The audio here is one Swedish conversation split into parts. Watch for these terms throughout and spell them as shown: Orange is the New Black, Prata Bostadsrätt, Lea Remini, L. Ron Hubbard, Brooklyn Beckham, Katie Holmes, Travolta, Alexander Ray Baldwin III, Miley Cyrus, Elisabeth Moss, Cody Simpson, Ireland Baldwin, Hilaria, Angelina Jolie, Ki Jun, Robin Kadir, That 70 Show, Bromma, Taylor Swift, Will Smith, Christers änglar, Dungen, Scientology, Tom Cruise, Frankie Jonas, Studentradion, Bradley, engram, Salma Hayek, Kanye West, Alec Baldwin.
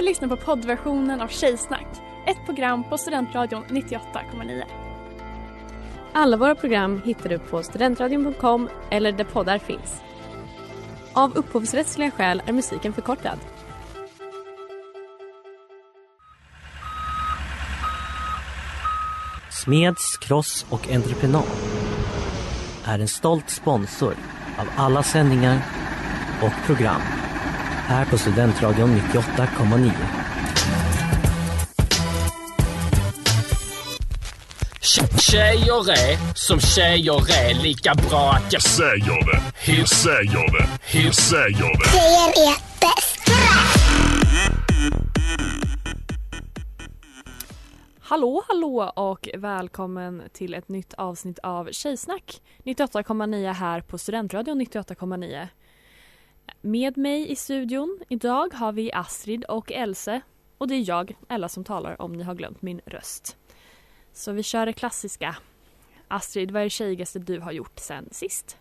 Du lyssnar på poddversionen av Tjejsnack, ett program på Studentradion 98,9. Alla våra program hittar du på studentradion.com eller där poddar finns. Av upphovsrättsliga skäl är musiken förkortad. Smeds, kross och Entreprenad är en stolt sponsor av alla sändningar och program här på Studentradion 98,9. Tjejer är som tjejer är, lika bra att jag säger det. Hur säger det? Hur säger det? Tjejer är bäst. Hallå, hallå och välkommen till ett nytt avsnitt av Tjejsnack 98,9 här på Studentradion 98,9. Med mig i studion idag har vi Astrid och Else, och det är jag, Ella, som talar, om ni har glömt min röst. Så vi kör det klassiska. Astrid, vad är det tjejigaste du har gjort sen sist?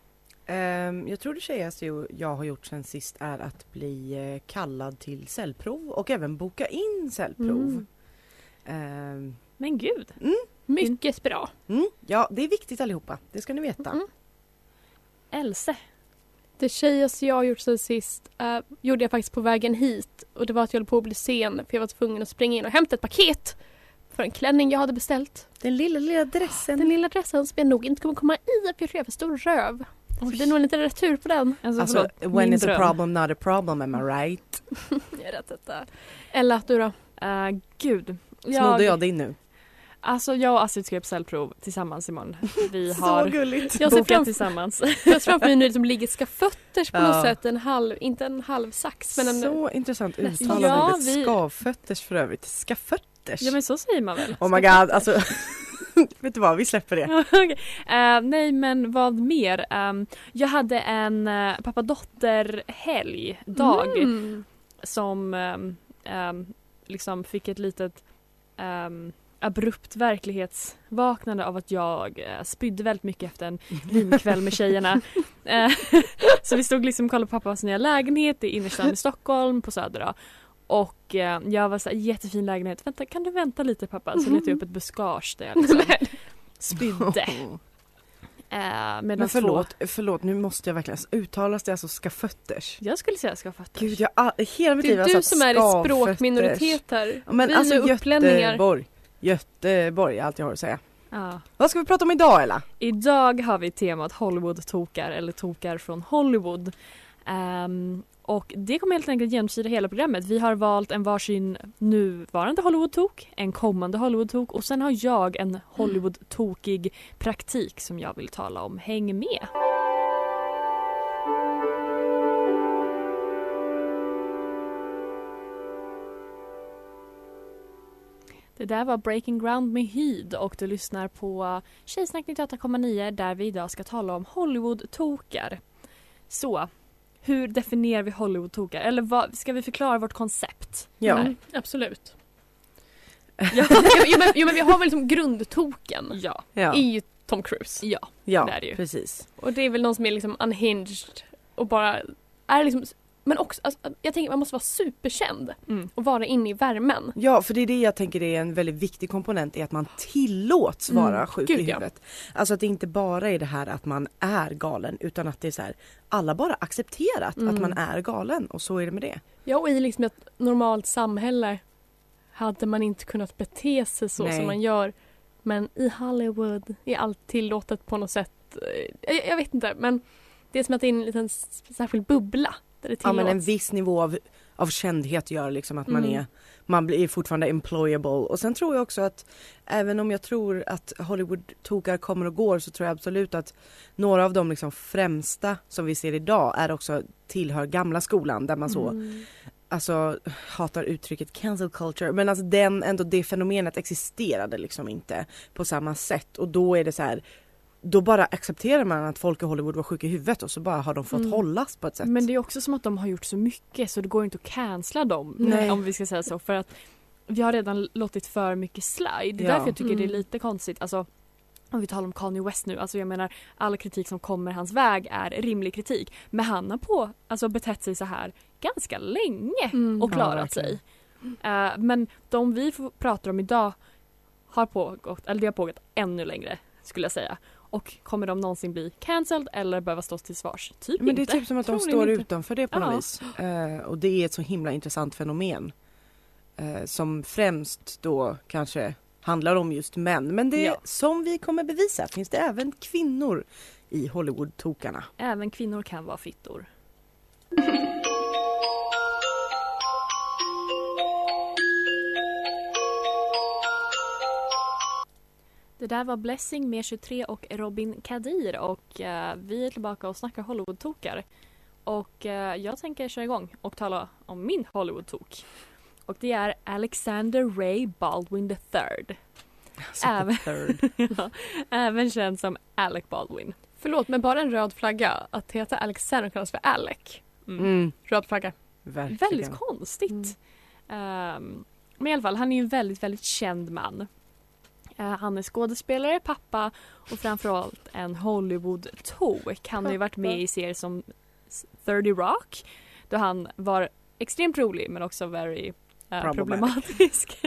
Jag tror det tjejigaste jag har gjort sen sist är att bli kallad till cellprov och även boka in cellprov. Men gud, mycket bra. Ja, det är viktigt allihopa, det ska ni veta. Else? Det tjejigaste jag har gjort sen sist gjorde jag faktiskt på vägen hit. Och det var att jag höll på att bli sen, för jag var tvungen att springa in och hämta ett paket för en klänning jag hade beställt. Den lilla dressen. Den lilla dressen som jag nog inte kommer komma i, för jag tror jag för stor röv. Så det är nog en liten retur på den. Alltså förlåt, when is a problem not a problem, am I right? Jag är rätt detta. Ella, du då? Gud. Snodde jag dig nu? Alltså jag och Astrid skrev cellprov tillsammans imorgon. Vi har så gulligt. Jag ser bokat tillsammans. Jag tror att vi nu som ligger ska fötters på något sätt. Inte en halv sax. Men en, så intressant uttalande. Ja, skavfötters för övrigt. Skafötters. Ja, men så säger man väl. Oh my god. Alltså, vet du vad? Vi släpper det. Okay. Nej, men vad mer? Jag hade en pappa-dotter-helgdag som liksom fick ett litet... abrupt verklighetsvaknande av att jag spydde väldigt mycket efter en vinkväll med tjejerna. Så vi stod liksom och kollade på pappas nya lägenhet i innerstan i Stockholm på Söder då. Och jag var så här, jättefin lägenhet. Vänta, kan du vänta lite, pappa? Så letade jag upp ett buskage där jag liksom spydde. Men förlåt, nu måste jag verkligen uttalas det, alltså skafötters. Jag skulle säga skafötters. Gud, hela mitt liv har jag sagt skafötters. Det är du som är i språkminoritet här. Ja, men vi alltså är upplänningar. Göteborg, allt jag har att säga. Ja. Vad ska vi prata om idag, Ella? Idag har vi temat Hollywood-tokar, eller tokar från Hollywood. Och det kommer helt enkelt genomsyra hela programmet. Vi har valt en varsin nuvarande Hollywood-tok, en kommande Hollywood-tok, och sen har jag en Hollywood-tokig praktik som jag vill tala om. Häng med! Det där var Breaking Ground med Hyd, och du lyssnar på Tjejsnack 98,9 där vi idag ska tala om Hollywood-tokar. Så, hur definierar vi Hollywood-tokar? Eller vad, ska vi förklara vårt koncept? Ja, absolut. Men vi har väl liksom grundtoken i Tom Cruise. Ja, det är det ju. Precis. Och det är väl någon som är liksom unhinged och bara är liksom... Men också, alltså, jag tänker man måste vara superkänd och vara inne i värmen. Ja, för det är det jag tänker är en väldigt viktig komponent, är att man tillåts vara sjuk i huvudet. Ja. Alltså att det inte bara är det här att man är galen, utan att det är så här, alla bara accepterat att man är galen, och så är det med det. Ja, och i liksom ett normalt samhälle hade man inte kunnat bete sig så som man gör. Men i Hollywood är allt tillåtet på något sätt. Jag vet inte, men det är som att det är en liten särskild bubbla. Ja, men en viss nivå av kändhet gör liksom att man blir fortfarande employable. Och sen tror jag också att även om jag tror att Hollywood-tokar kommer och går, så tror jag absolut att några av de liksom främsta som vi ser idag är också tillhör gamla skolan, där man så alltså hatar uttrycket cancel culture, men alltså det fenomenet existerade liksom inte på samma sätt, och då är det så här, då bara accepterar man att folk i Hollywood var sjuka i huvudet, och så bara har de fått hållas på ett sätt. Men det är också som att de har gjort så mycket, så det går inte att cancella dem, om vi ska säga så. För att vi har redan låtit för mycket slide. Det är därför jag tycker det är lite konstigt. Alltså, om vi talar om Kanye West nu, alltså jag menar, all kritik som kommer hans väg är rimlig kritik. Men han har betett sig så här ganska länge och klarat sig. Men de vi pratar om idag har pågått ännu längre, skulle jag säga. Och kommer de någonsin bli cancelled eller behöva stå till svars? Typ men det är inte. Typ som att de står utanför det på något vis. Och det är ett så himla intressant fenomen. Som främst då kanske handlar om just män. Men det som vi kommer bevisa finns det även kvinnor i Hollywood-tokarna. Även kvinnor kan vara fittor. Det där var Blessing med 23 och Robin Kadir och vi är tillbaka och snackar Hollywood-tokar. Och jag tänker köra igång och tala om min Hollywood-tok. Och det är Alexander Ray Baldwin III. Alltså, även känd som Alec Baldwin. Förlåt, men bara en röd flagga. Att heta Alexander kallas för Alec. Röd flagga. Verkligen. Väldigt konstigt. Men i alla fall, han är ju en väldigt, väldigt känd man. Han är skådespelare, pappa och framförallt en Hollywood-tok. Han har ju varit med i serier som 30 Rock, då han var extremt rolig men också väldigt problematisk.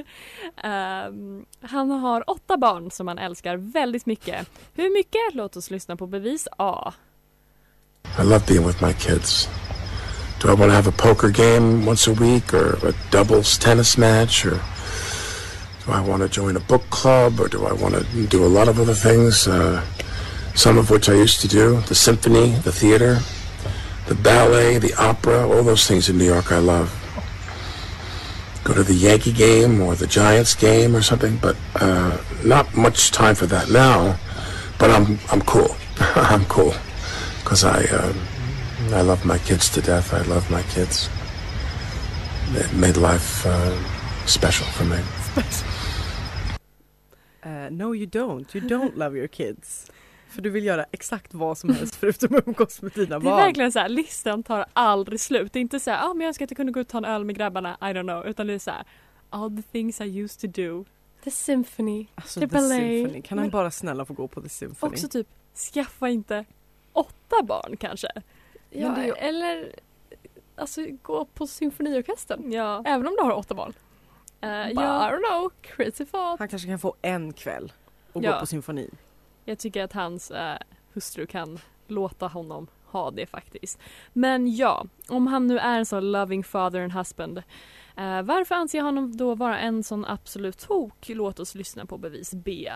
Han har 8 barn som han älskar väldigt mycket. Hur mycket? Låt oss lyssna på bevis A. I love being with my kids. Do I want to have a poker game once a week or a doubles tennis match or do I want to join a book club or do I want to do a lot of other things, some of which I used to do, the symphony, the theater, the ballet, the opera, all those things in New York I love. Go to the Yankee game or the Giants game or something, but not much time for that now, but I'm cool. I'm cool because I love my kids to death. I love my kids. It made life special for me. No you don't. You don't love your kids. För du vill göra exakt vad som helst förutom att umgås med dina barn. Det är verkligen så här, listan tar aldrig slut. Det är inte så här, men jag önskar att jag kunde gå ut och ta en öl med grabbarna, I don't know. Utan det är så här, all the things I used to do. The symphony, alltså, the ballet. Symphony. Kan han bara snälla få gå på the symphony? Också typ, skaffa inte 8 barn kanske. Ja, men det är ju... eller alltså, gå på symfoniorkestern. Ja. Även om du har 8 barn. I don't know, crazy thought. Han kanske kan få en kväll och gå på symfonin. Jag tycker att hans hustru kan låta honom ha det faktiskt. Men ja, om han nu är en sån loving father and husband, varför anser jag honom då vara en sån absolut tok? Låt oss lyssna på bevis B.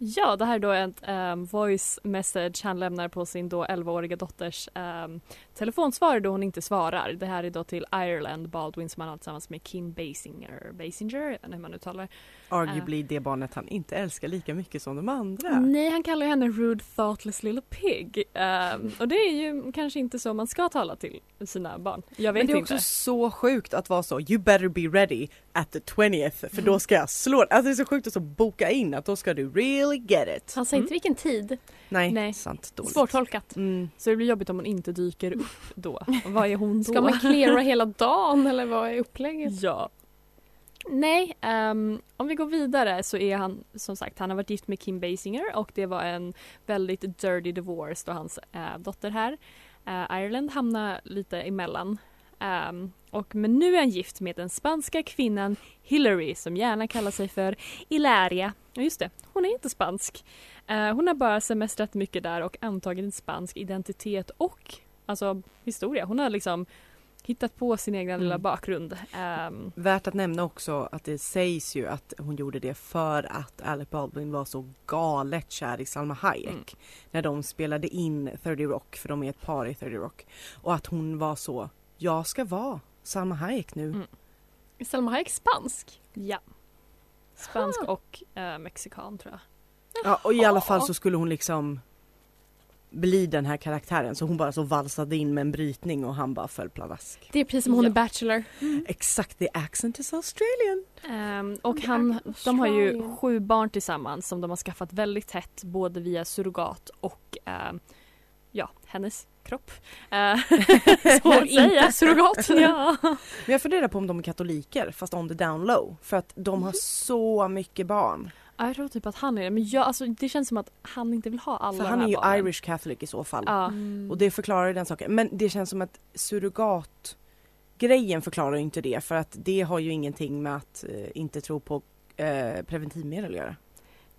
Ja, det här är då en voice message han lämnar på sin då 11-åriga dotters telefonsvar då hon inte svarar. Det här är då till Ireland Baldwin som han har tillsammans med Kim Basinger, när man uttalar. Arguably det barnet han inte älskar lika mycket som de andra. Nej, han kallar henne rude, thoughtless little pig. Och det är ju kanske inte så man ska tala till sina barn. Jag vet inte. Men det är också så sjukt att vara så, you better be ready at the 20th, för då ska jag slå. Alltså det är så sjukt att så boka in att då ska du really get it. Han säger inte vilken tid. Nej. Sant, dåligt. Svårtolkat. Så det blir jobbigt om hon inte dyker upp då. Vad är hon då? Ska man cleara hela dagen eller vad är upplägget? Ja. Nej, om vi går vidare så är han, som sagt, han har varit gift med Kim Basinger och det var en väldigt dirty divorce då hans dotter här, Ireland, hamnade lite emellan. Men nu är han gift med den spanska kvinnan Hilaria som gärna kallar sig för Hilaria. Och just det, hon är inte spansk. Hon har bara semestrat mycket där och antagit en spansk identitet och alltså historia. Hon har liksom hittat på sin egna lilla bakgrund. Värt att nämna också att det sägs ju att hon gjorde det för att Alec Baldwin var så galet kär i Salma Hayek när de spelade in 30 Rock, för de är ett par i 30 Rock. Och att hon var så, jag ska vara Salma Hayek nu. Salma Hayek spansk? Ja. Spansk och mexikan tror jag. Ja, och i alla fall så skulle hon liksom bli den här karaktären, så hon bara så valsade in med en brytning och han bara föll pladask. Det är precis som hon är Bachelor. Exakt, the accent is Australian. Och de har ju 7 barn tillsammans som de har skaffat väldigt tätt, både via surrogat och hennes kropp. Som inte surrogat. Men jag funderar på om de är katoliker fast on the down low, för att de har så mycket barn. Jag tror typ att han är det, men det känns som att han inte vill ha alla. För han är ju barnen. Irish Catholic i så fall. Och det förklarar ju den saken. Men det känns som att surrogatgrejen förklarar ju inte det, för att det har ju ingenting med att inte tro på preventivmedel att göra.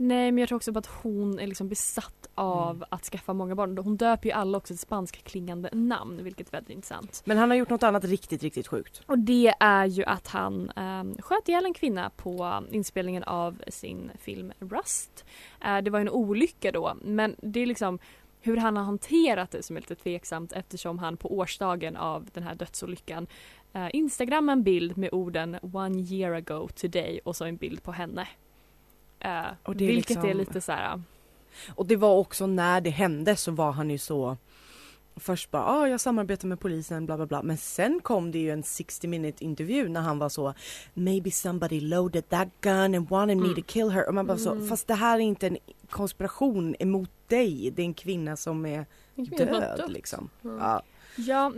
Nej, men jag tror också att hon är liksom besatt av att skaffa många barn. Hon döper ju alla också ett spansk klingande namn, vilket är väldigt intressant. Men han har gjort något annat riktigt, riktigt sjukt. Och det är ju att han sköt ihjäl en kvinna på inspelningen av sin film Rust. Det var en olycka då, men det är liksom hur han har hanterat det som är lite tveksamt, eftersom han på årsdagen av den här dödsolyckan Instagram en bild med orden "One year ago today" och så en bild på henne. Och det är vilket liksom är lite så här. Och det var också när det hände så var han ju så först bara, jag samarbetar med polisen, bla bla bla. Men sen kom det ju en 60-minute intervju när han var så, maybe somebody loaded that gun and wanted me to kill her. Och man bara så, fast det här är inte en konspiration emot dig. Det är en kvinna som är död liksom.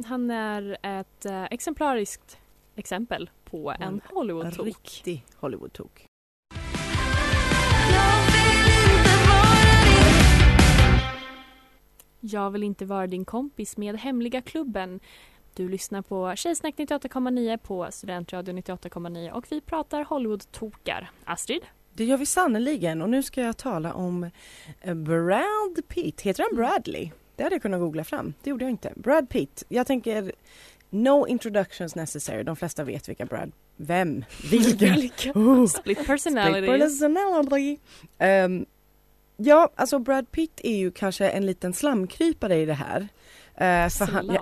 Han är ett exemplariskt exempel på en Hollywood-tok. En riktig Hollywood-tok. Jag vill inte vara din kompis med Hemliga klubben. Du lyssnar på Tjejsnack 98,9 på Studentradion 98,9 och vi pratar Hollywood-tokar. Astrid? Det gör vi sannoliken, och nu ska jag tala om Brad Pitt. Heter han Bradley? Det hade jag kunnat googla fram. Det gjorde jag inte. Brad Pitt. Jag tänker no introductions necessary. De flesta vet vilka Brad. Vem? Vilka? Split personality. Split personality. Brad Pitt är ju kanske en liten slamkrypare i det här. Jag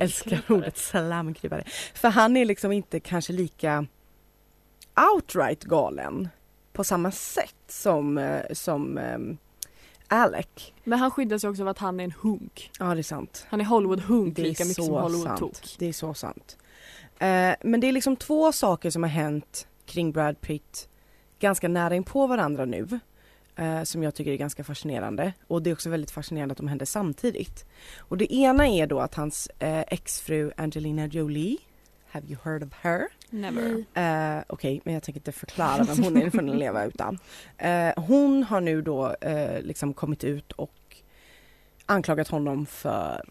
älskar ordet slamkrypare. För han är liksom inte kanske lika outright galen på samma sätt som Alec. Men han skyddas ju också av att han är en hunk. Ja, det är sant. Han är Hollywood-hunk lika mycket som Hollywood-tok. Det är så sant. Men det är liksom 2 saker som har hänt kring Brad Pitt ganska nära in på varandra nu. Som jag tycker är ganska fascinerande. Och det är också väldigt fascinerande att de händer samtidigt. Och det ena är då att hans exfru Angelina Jolie, have you heard of her? Never. Okej, men jag tänker inte förklara vem hon är för att leva utan. Hon har nu då liksom kommit ut och anklagat honom för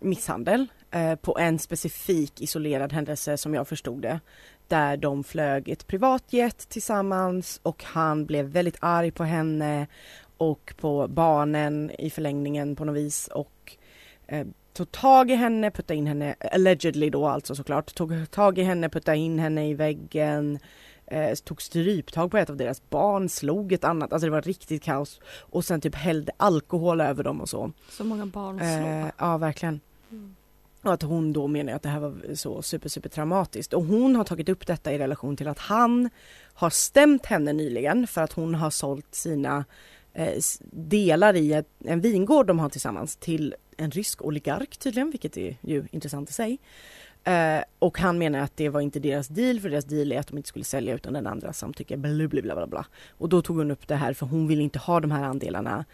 misshandel på en specifik isolerad händelse, som jag förstod det, där de flög ett privatjet tillsammans och han blev väldigt arg på henne och på barnen i förlängningen på något vis, och tog tag i henne, puttade in henne, allegedly då alltså såklart, tog tag i henne, puttade in henne i väggen, tog stryptag på ett av deras barn, slog ett annat, alltså det var riktigt kaos, och sen typ hällde alkohol över dem och så. Så många barn slog. Ja, verkligen. Och att hon då menar att det här var så super traumatiskt. Och hon har tagit upp detta i relation till att han har stämt henne nyligen för att hon har sålt sina delar i en vingård de har tillsammans till en rysk oligark tydligen, vilket är ju intressant i sig. Och han menar att det var inte deras deal, för deras deal är att de inte skulle sälja utan den andra samtycke, blablabla. Och då tog hon upp det här, för hon vill inte ha de här andelarna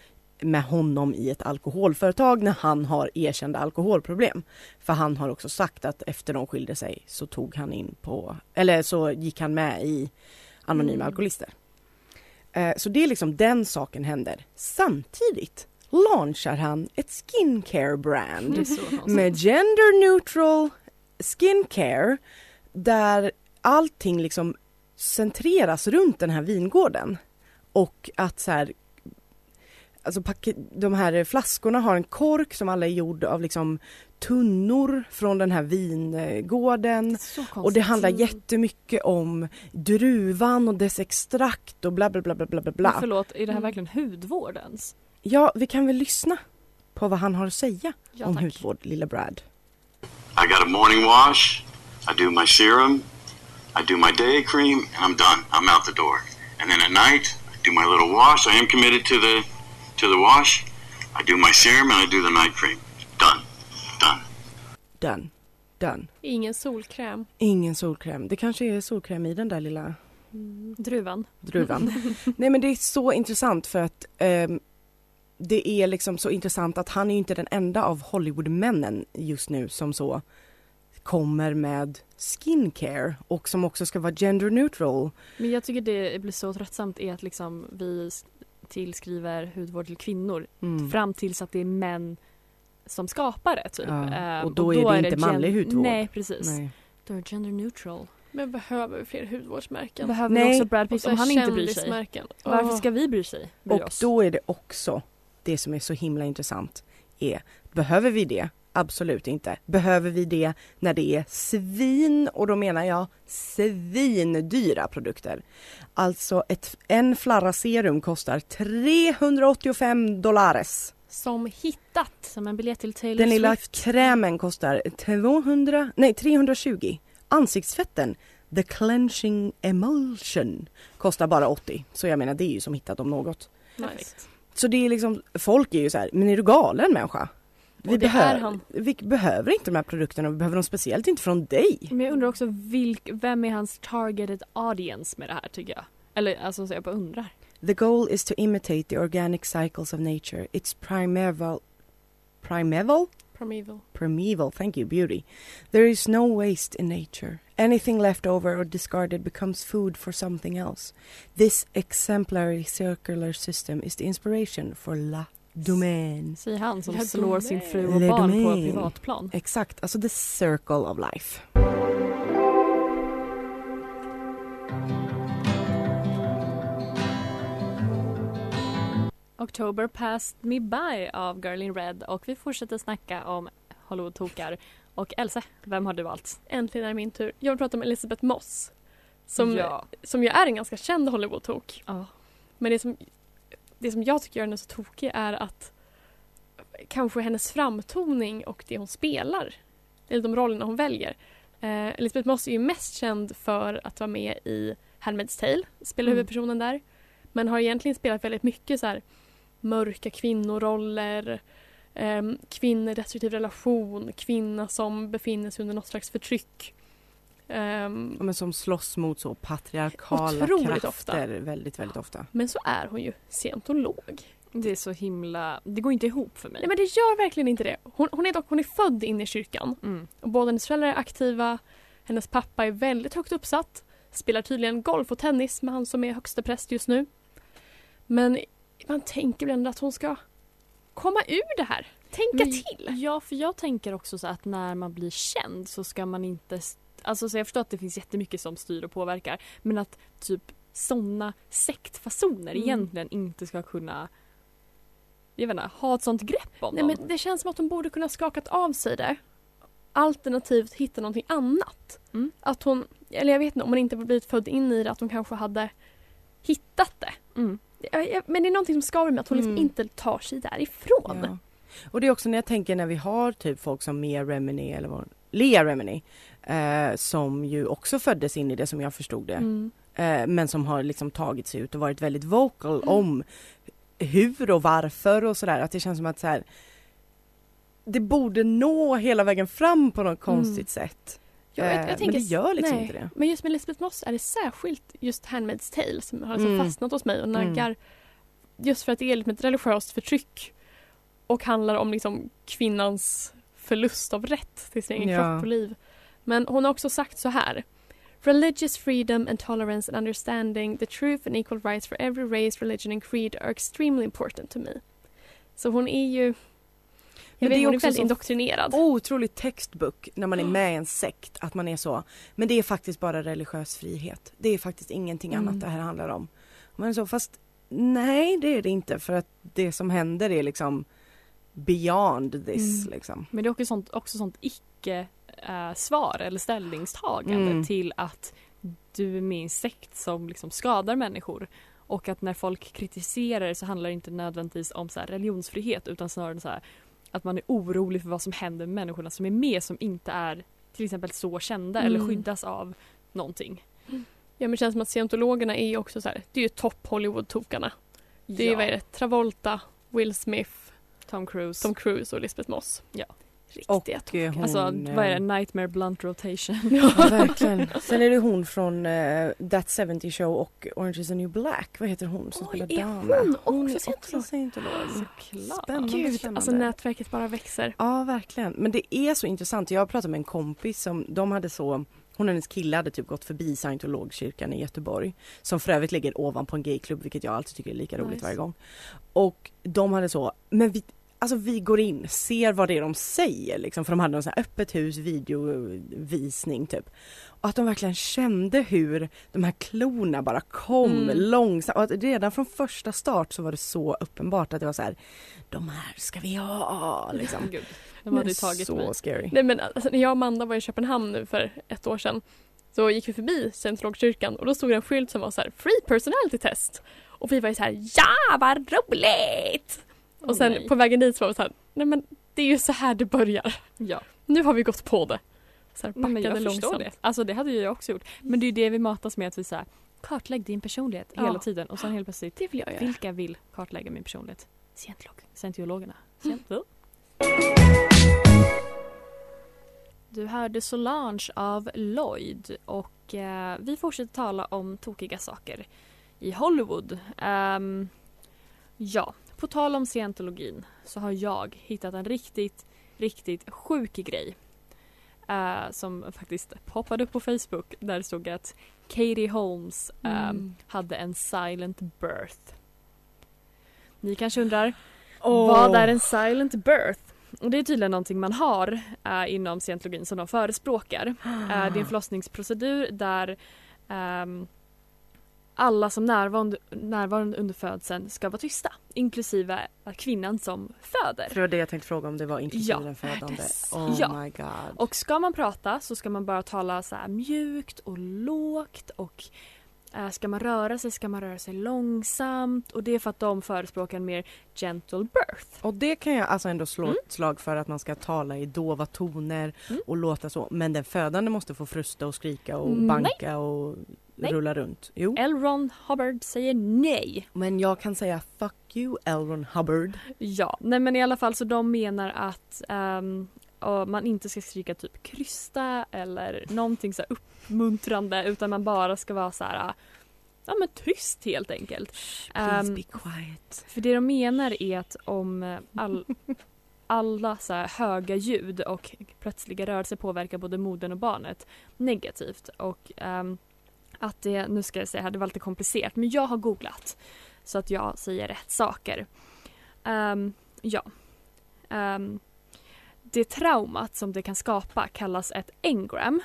med honom i ett alkoholföretag när han har erkända alkoholproblem. För han har också sagt att efter de skilde sig så tog han in på, eller så gick han med i anonyma alkoholister. Så det är liksom den saken händer. Samtidigt launchar han ett skincare brand med gender neutral skincare där allting liksom centreras runt den här vingården, och att så här, alltså de här flaskorna har en kork som alla är gjord av liksom tunnor från den här vingården. Och det handlar jättemycket om druvan och dess extrakt och bla bla bla bla bla bla. Men förlåt, är det här verkligen hudvårdens? Ja, vi kan väl lyssna på vad han har att säga om hudvård, lilla Brad. I got a morning wash, I do my serum, I do my day cream and I'm done. I'm out the door. And then at night I do my little wash. I am committed to the wash. I do my serum and I do the night cream. Done. Done. Done. Done. Ingen solkräm. Ingen solkräm. Det kanske är solkräm i den där lilla... Druvan. Nej, men det är så intressant för att det är liksom så intressant att han är ju inte den enda av Hollywoodmännen just nu som så kommer med skincare och som också ska vara gender neutral. Men jag tycker det blir så tröttsamt är att liksom vi tillskriver hudvård till kvinnor fram tills att det är män som skapar det typ. Ja, och då är det inte manlig hudvård. Nej, precis. Nej. Då är det gender neutral. Men behöver vi fler hudvårdsmärken? Behöver vi också Brad Pitt om han inte bryr sig? Varför ska vi bry sig? Och då är det också det som är så himla intressant är, behöver vi det? Absolut inte. Behöver vi det när det är svin, och då menar jag svindyra produkter. Alltså en flarra serum kostar $385. Som hittat, som en biljett till Taylor Swift. Den lilla krämen kostar 320. Ansiktsfetten, the cleansing emulsion, kostar bara 80. Så jag menar, det är ju som hittat om något. Nice. Så det är liksom, folk är ju så här, men är du galen människa? Vi behöver inte de här produkterna, och vi behöver dem speciellt inte från dig. Men jag undrar också, vem är hans targeted audience med det här, tycker jag? Eller alltså, så jag bara undrar. The goal is to imitate the organic cycles of nature. It's primeval. Thank you, beauty. There is no waste in nature. Anything left over or discarded becomes food for something else. This exemplary circular system is the inspiration for la Domain. Säger han som slår sin fru och barn på privatplan. Exakt, alltså the circle of life. October Passed Me By av Girl in Red, och vi fortsätter snacka om Hollywood-tokar. Och Elsa, vem har du valt? Äntligen är min tur. Jag vill prata om Elisabeth Moss som ju är en ganska känd Hollywood-tok. Oh. Men det som jag tycker gör henne så tokig är att kanske hennes framtoning och det hon spelar, eller de rollerna hon väljer. Elisabeth Moss är ju mest känd för att vara med i Handmaid's Tale, spelar huvudpersonen där. Men har egentligen spelat väldigt mycket så här mörka kvinnoroller, kvinnor i destruktiv relation, kvinna som befinner sig under något slags förtryck. Men som slåss mot så patriarkala krafter ofta. Väldigt, väldigt ofta. Men så är hon ju scientolog. Det är så himla... Det går inte ihop för mig. Nej, men det gör verkligen inte det. Hon är född in i kyrkan. Och båda hennes föräldrar är aktiva. Hennes pappa är väldigt högt uppsatt. Spelar tydligen golf och tennis med han som är högsta präst just nu. Men man tänker väl ändå att hon ska komma ur det här. Tänka till. Ja, för jag tänker också så att när man blir känd så ska man inte... Alltså, så jag förstår att det finns jättemycket som styr och påverkar. Men att typ sådana sektfasoner egentligen inte ska kunna, jag vet inte, ha ett sånt grepp om dem. Men det känns som att hon borde kunna skakat av sig det. Alternativt hitta någonting annat. Att hon, eller jag vet inte, om hon inte blivit född in i det, att hon kanske hade hittat det. Men det är någonting som skaver med att hon liksom inte tar sig därifrån. Ja. Och det är också när jag tänker när vi har typ folk som Lea Remini, som ju också föddes in i det som jag förstod det. Men som har liksom tagit sig ut och varit väldigt vocal om hur och varför och sådär. Att det känns som att så här, det borde nå hela vägen fram på något konstigt sätt. Jag tänker, men det gör liksom inte det. Men just med Elisabeth Moss är det särskilt just Handmaid's Tale som har liksom fastnat hos mig och naggar. Just för att det är lite med ett religiöst förtryck och handlar om liksom kvinnans förlust av rätt till sin egen kropp och liv. Men hon har också sagt så här: Religious freedom and tolerance and understanding the truth and equal rights for every race, religion and creed are extremely important to me. Så hon är ju... hon är väldigt indoktrinerad. Otroligt textbok när man är med i en sekt. Att man är så. Men det är faktiskt bara religiös frihet. Det är faktiskt ingenting annat det här handlar om. Men så, fast nej, det är det inte. För att det som händer är liksom... beyond this. Mm. Liksom. Men det är också sånt icke-svar eller ställningstagande till att du är med i en sekt som liksom skadar människor. Och att när folk kritiserar så handlar det inte nödvändigtvis om så här religionsfrihet, utan snarare så här, att man är orolig för vad som händer med människorna som är med, som inte är till exempel så kända eller skyddas av någonting. Ja, men det känns som att scientologerna är ju också så här, det är ju topp Hollywood-tokarna. Det är ju Travolta, Will Smith, Tom Cruise och Elisabeth Moss. Ja. Riktiga tok. Vad är det? Nightmare Blunt Rotation. Ja, verkligen. Sen är det hon från That 70 Show och Orange is the New Black. Vad heter hon som spelar damen? Hon är också scientolog. Såklart. Gud, alltså nätverket bara växer. Ja, verkligen. Men det är så intressant. Jag pratade med en kompis som de hade så... Hon och hennes kille hade typ gått förbi Scientologkyrkan i Göteborg. Som för övrigt ligger ovanpå en gayklubb, vilket jag alltid tycker är lika roligt varje gång. Och de hade så... Men vi går in, ser vad det är de säger. Liksom, för de hade någon sån här öppet hus, videovisning typ. Och att de verkligen kände hur de här klorna bara kom långsamt. Och att redan från första start så var det så uppenbart att det var så här, de här ska vi ha! Liksom. Gud, de hade tagit så mig. Scary. Nej, men alltså, när jag och Amanda var i Köpenhamn nu för ett år sedan, så gick vi förbi Scientologkyrkan och då stod det en skylt som var så här, free personality test. Och vi var ju så här, ja vad roligt! Och sen på vägen dit så var vi så här, nej men det är ju så här det börjar. Ja. Nu har vi gått på det. Så här, men jag förstår det. Alltså det hade ju jag också gjort. Men det är ju det vi matas med, att vi så här, kartlägg din personlighet hela tiden. Och sen helt plötsligt, det vill jag göra. Vilka vill kartlägga min personlighet? Scientologerna. Du hörde Solange av Lloyd. Och vi fortsätter tala om tokiga saker i Hollywood. På tal om scientologin så har jag hittat en riktigt, riktigt sjuk grej som faktiskt poppade upp på Facebook, där det stod att Katie Holmes hade en silent birth. Ni kanske undrar, vad är en silent birth? Och det är tydligen någonting man har inom scientologin som de förespråkar. Det är en förlossningsprocedur där... alla som närvarande under födseln ska vara tysta, inklusive kvinnan som föder. Det var det jag tänkte fråga, om det var inklusive den födande. My god. Och ska man prata så ska man bara tala så här mjukt och lågt, och ska man röra sig långsamt, och det är för att de förespråkar en mer gentle birth. Och det kan jag alltså ändå slå ett slag för, att man ska tala i dova toner och låta så, men den födande måste få frusta och skrika och banka och... Nej. Rulla runt. Jo. L. Ron Hubbard säger nej. Men jag kan säga fuck you, L. Ron Hubbard. Ja, nej, men i alla fall så de menar att man inte ska skrika typ krysta eller någonting så här uppmuntrande, utan man bara ska vara så här, ja men tyst helt enkelt. Please be quiet. För det de menar är att om alla så här höga ljud och plötsliga rörelser påverkar både modern och barnet negativt, och att det, nu ska jag säga, det var lite komplicerat, men jag har googlat så att jag säger rätt saker. Det traumat som det kan skapa kallas ett engram.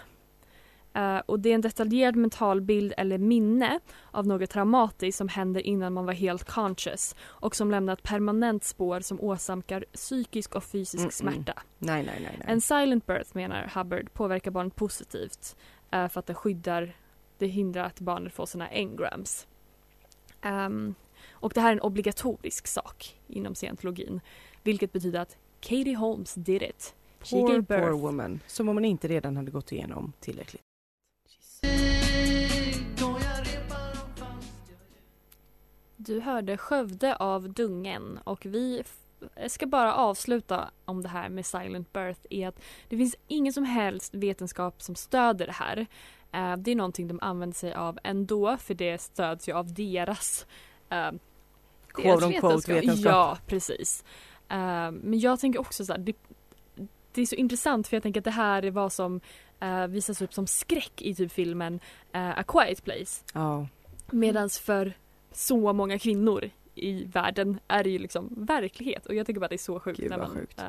Och det är en detaljerad mental bild eller minne av något traumatiskt som händer innan man var helt conscious, och som lämnar ett permanent spår som åsamkar psykisk och fysisk smärta. Nej. En silent birth, menar Hubbard, påverkar barnet positivt för att det skyddar. Det hindrar att barnet får såna engrams. Och det här är en obligatorisk sak inom scientologin. Vilket betyder att Katie Holmes did it. She gave birth. Poor woman. Som om hon inte redan hade gått igenom tillräckligt. Du hörde Skövde av Dungen. Och vi ska bara avsluta om det här med silent birth. Är att det finns ingen som helst vetenskap som stöder det här. Det är någonting de använder sig av ändå, för det stöds ju av deras vetenskap. Ja, precis. Men jag tänker också så här, det är så intressant, för jag tänker att det här är vad som visas upp som skräck i typ filmen A Quiet Place. Medans för så många kvinnor i världen är det ju liksom verklighet, och jag tycker bara det är så sjukt. Gud, när man, sjukt.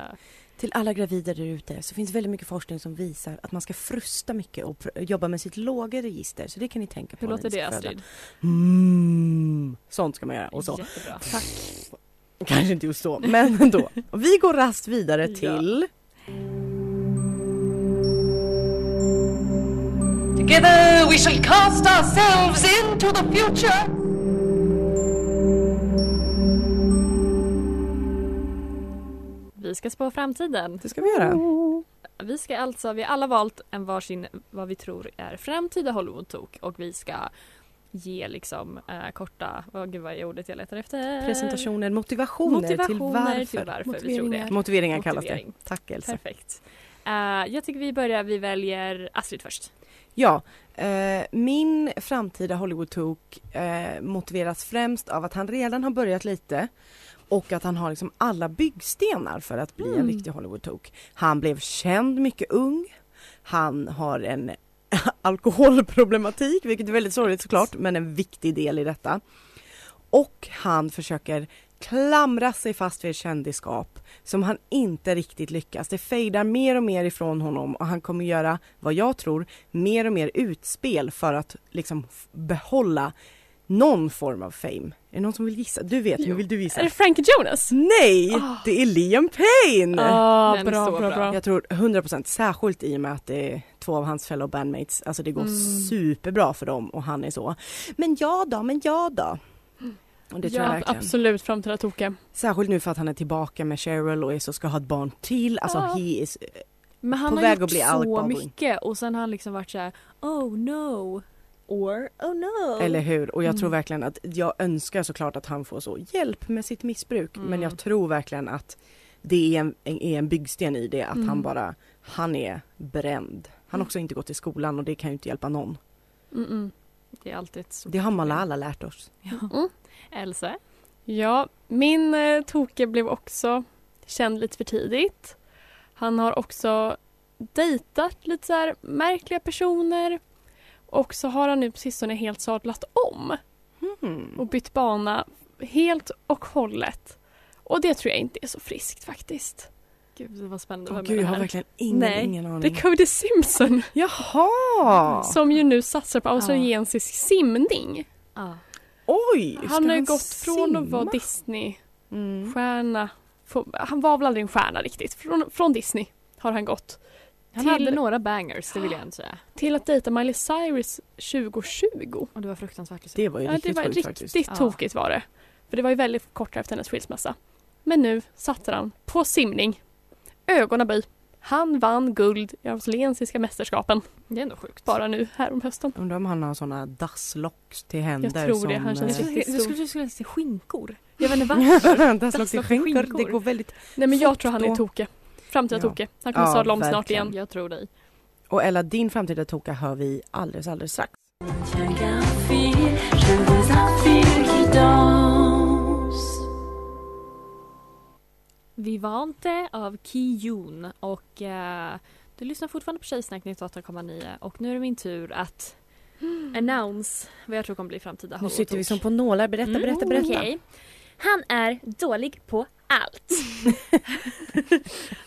Till alla gravider där ute så finns väldigt mycket forskning som visar att man ska frusta mycket och jobba med sitt låga register, så det kan ni tänka på. Hur låter det, Astrid? Sånt ska man göra, och så. Jättebra, tack. Kanske inte just då, men då. Vi går rast vidare till... Ja. Together we shall cast ourselves into the future. Vi ska spå framtiden. Det ska vi göra. Vi ska alltså, vi har alla valt en varsin vad vi tror är framtida Hollywood-tok och vi ska ge liksom korta, gud vad är ordet jag letar efter? Presentationer, motivationer till varför vi tror det. Motiveringar kallas det. Tack Elsa. Perfekt. Jag tycker vi väljer Astrid först. Ja, min framtida Hollywood-tok motiveras främst av att han redan har börjat lite och att han har liksom alla byggstenar för att bli en riktig Hollywood-tok. Han blev känd mycket ung, han har en alkoholproblematik, vilket är väldigt sorgligt såklart, men en viktig del i detta. Och han försöker klamra sig fast vid kändisskap som han inte riktigt lyckas. Det fejdar mer och mer ifrån honom och han kommer göra, vad jag tror, mer och mer utspel för att liksom behålla någon form av fame. Är det någon som vill gissa? Du vet, hur vill du gissa? Är det Frankie Jonas? Nej, det är Liam Payne! Bra. Jag tror 100%, särskilt i och med att det är två av hans fellow bandmates. Alltså det går superbra för dem och han är så. Men ja då. Och det tror jag absolut framtida token. Särskilt nu för att han är tillbaka med Cheryl och ska ha ett barn till. Alltså he is men han på han väg att bli Alec Baldwin. Han har gjort så mycket och sen har han liksom varit så här, oh no. Or, oh no. Eller hur? Och jag tror verkligen att jag önskar såklart att han får så hjälp med sitt missbruk. Men jag tror verkligen att det är en byggsten i det. Att han är bränd. Han har också inte gått till skolan och det kan ju inte hjälpa någon. Det är alltid så. Det har man alla lärt oss. Ja. Elsa? Ja, min toke blev också känd lite för tidigt. Han har också dejtat lite så här märkliga personer. Och så har han nu på sistone helt sadlat om. Och bytt bana helt och hållet. Och det tror jag inte är så friskt faktiskt. Gud, det var spännande. Gud, jag har verkligen ingen aning. Det är Cody Simpson. Jaha! Som ju nu satsar på australiensisk simning. Oj! Han har ju gått från att vara Disney-stjärna. Han var väl aldrig en stjärna riktigt. Från Disney har han gått. Han hade några bangers, det vill jag inte säga. Till att dejta Miley Cyrus 2020. Och det var fruktansvärt. Det var ju riktigt tokigt var det. För det var ju väldigt kort efter hennes skilsmässa. Men nu satte han på simning. Ögonaböj. Han vann guld i australiensiska mästerskapen. Det är ändå sjukt. Bara nu, här om hösten. Undrar om han har sådana dasslock till händer. Jag tror som det. Han känns riktigt stor. Du skulle se skinkor. Jag vet inte varför. Dasslock till skinkor. Det går väldigt... Nej, men jag tror han är tokig. Framtida toke. Han kommer sadla om snart igen. Jag tror dig. Och Ella, din framtida toka hör vi alldeles strax. Vivante av Ki Jun. Och du lyssnar fortfarande på Tjejsnack 98,9. Och nu är det min tur att announce vad jag tror kommer bli framtida. Nu sitter vi som på nålar. Berätta. Okay. Han är dålig på allt.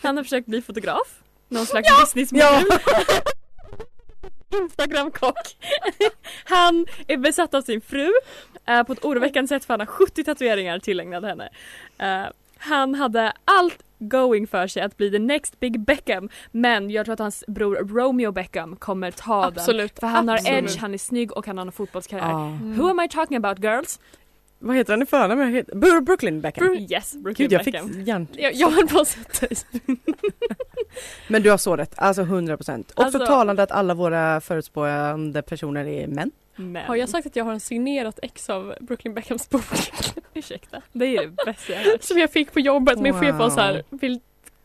Han har försökt bli fotograf. Någon slags businessmodell. Instagramkock. Han är besatt av sin fru. På ett oroväckande sätt för han har 70 tatueringar tillägnade henne. Han hade allt going för sig att bli the next big Beckham. Men jag tror att hans bror Romeo Beckham kommer ta den. För han har edge, han är snygg och han har en fotbollskarriär. Who am I talking about, girls? Vad heter han i förnamn? Brooklyn Beckham. Brooklyn Beckham. Jag höll på att sätta i. Men du har så rätt. Alltså 100%. Och så talande att alla våra förutspående personer är män. Har jag sagt att jag har en signerat ex av Brooklyn Beckhams bok? Ursäkta. Det är det bästa jag har. Som jag fick på jobbet. Min chef var så här...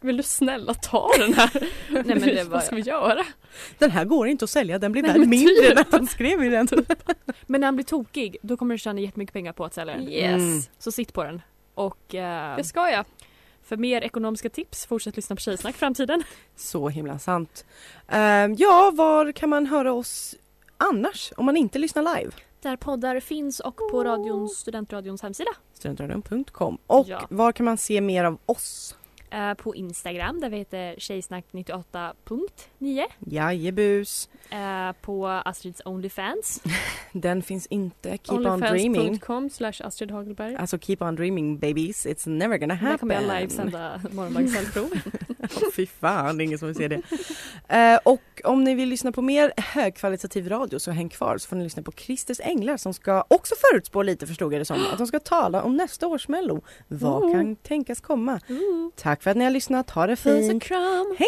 Vill du snälla ta den här? Nej, men det var... Vad ska vi göra? Den här går inte att sälja. Den blir värd mindre än att han skrev i den. Men när han blir tokig, då kommer du tjäna jättemycket pengar på att sälja den. Yes. Så sitt på den. Och, det ska jag. För mer ekonomiska tips, fortsätt lyssna på Tjejsnack framtiden. Så himla sant. Var kan man höra oss annars om man inte lyssnar live? Där poddar finns och på Studentradions hemsida. Studentradion.com. Och var kan man se mer av oss? på Instagram där vi heter tjejsnack98.9. Jajebus. På Astrids Onlyfans. Den finns inte. Keep on dreaming. Onlyfans.com/AstridHagelberg. Alltså keep on dreaming babies. It's never gonna happen. Där kommer jag livesända morgondagscellprov. Fy fan, det är ingen som vill se det. Och om ni vill lyssna på mer högkvalitativ radio så häng kvar, så får ni lyssna på Christers änglar som ska också förutspå lite, förstod jag det som, att de ska tala om nästa års mello. Vad kan tänkas komma? Tack för att ni har lyssnat. Ha det fint. Hej då! Tack och hej!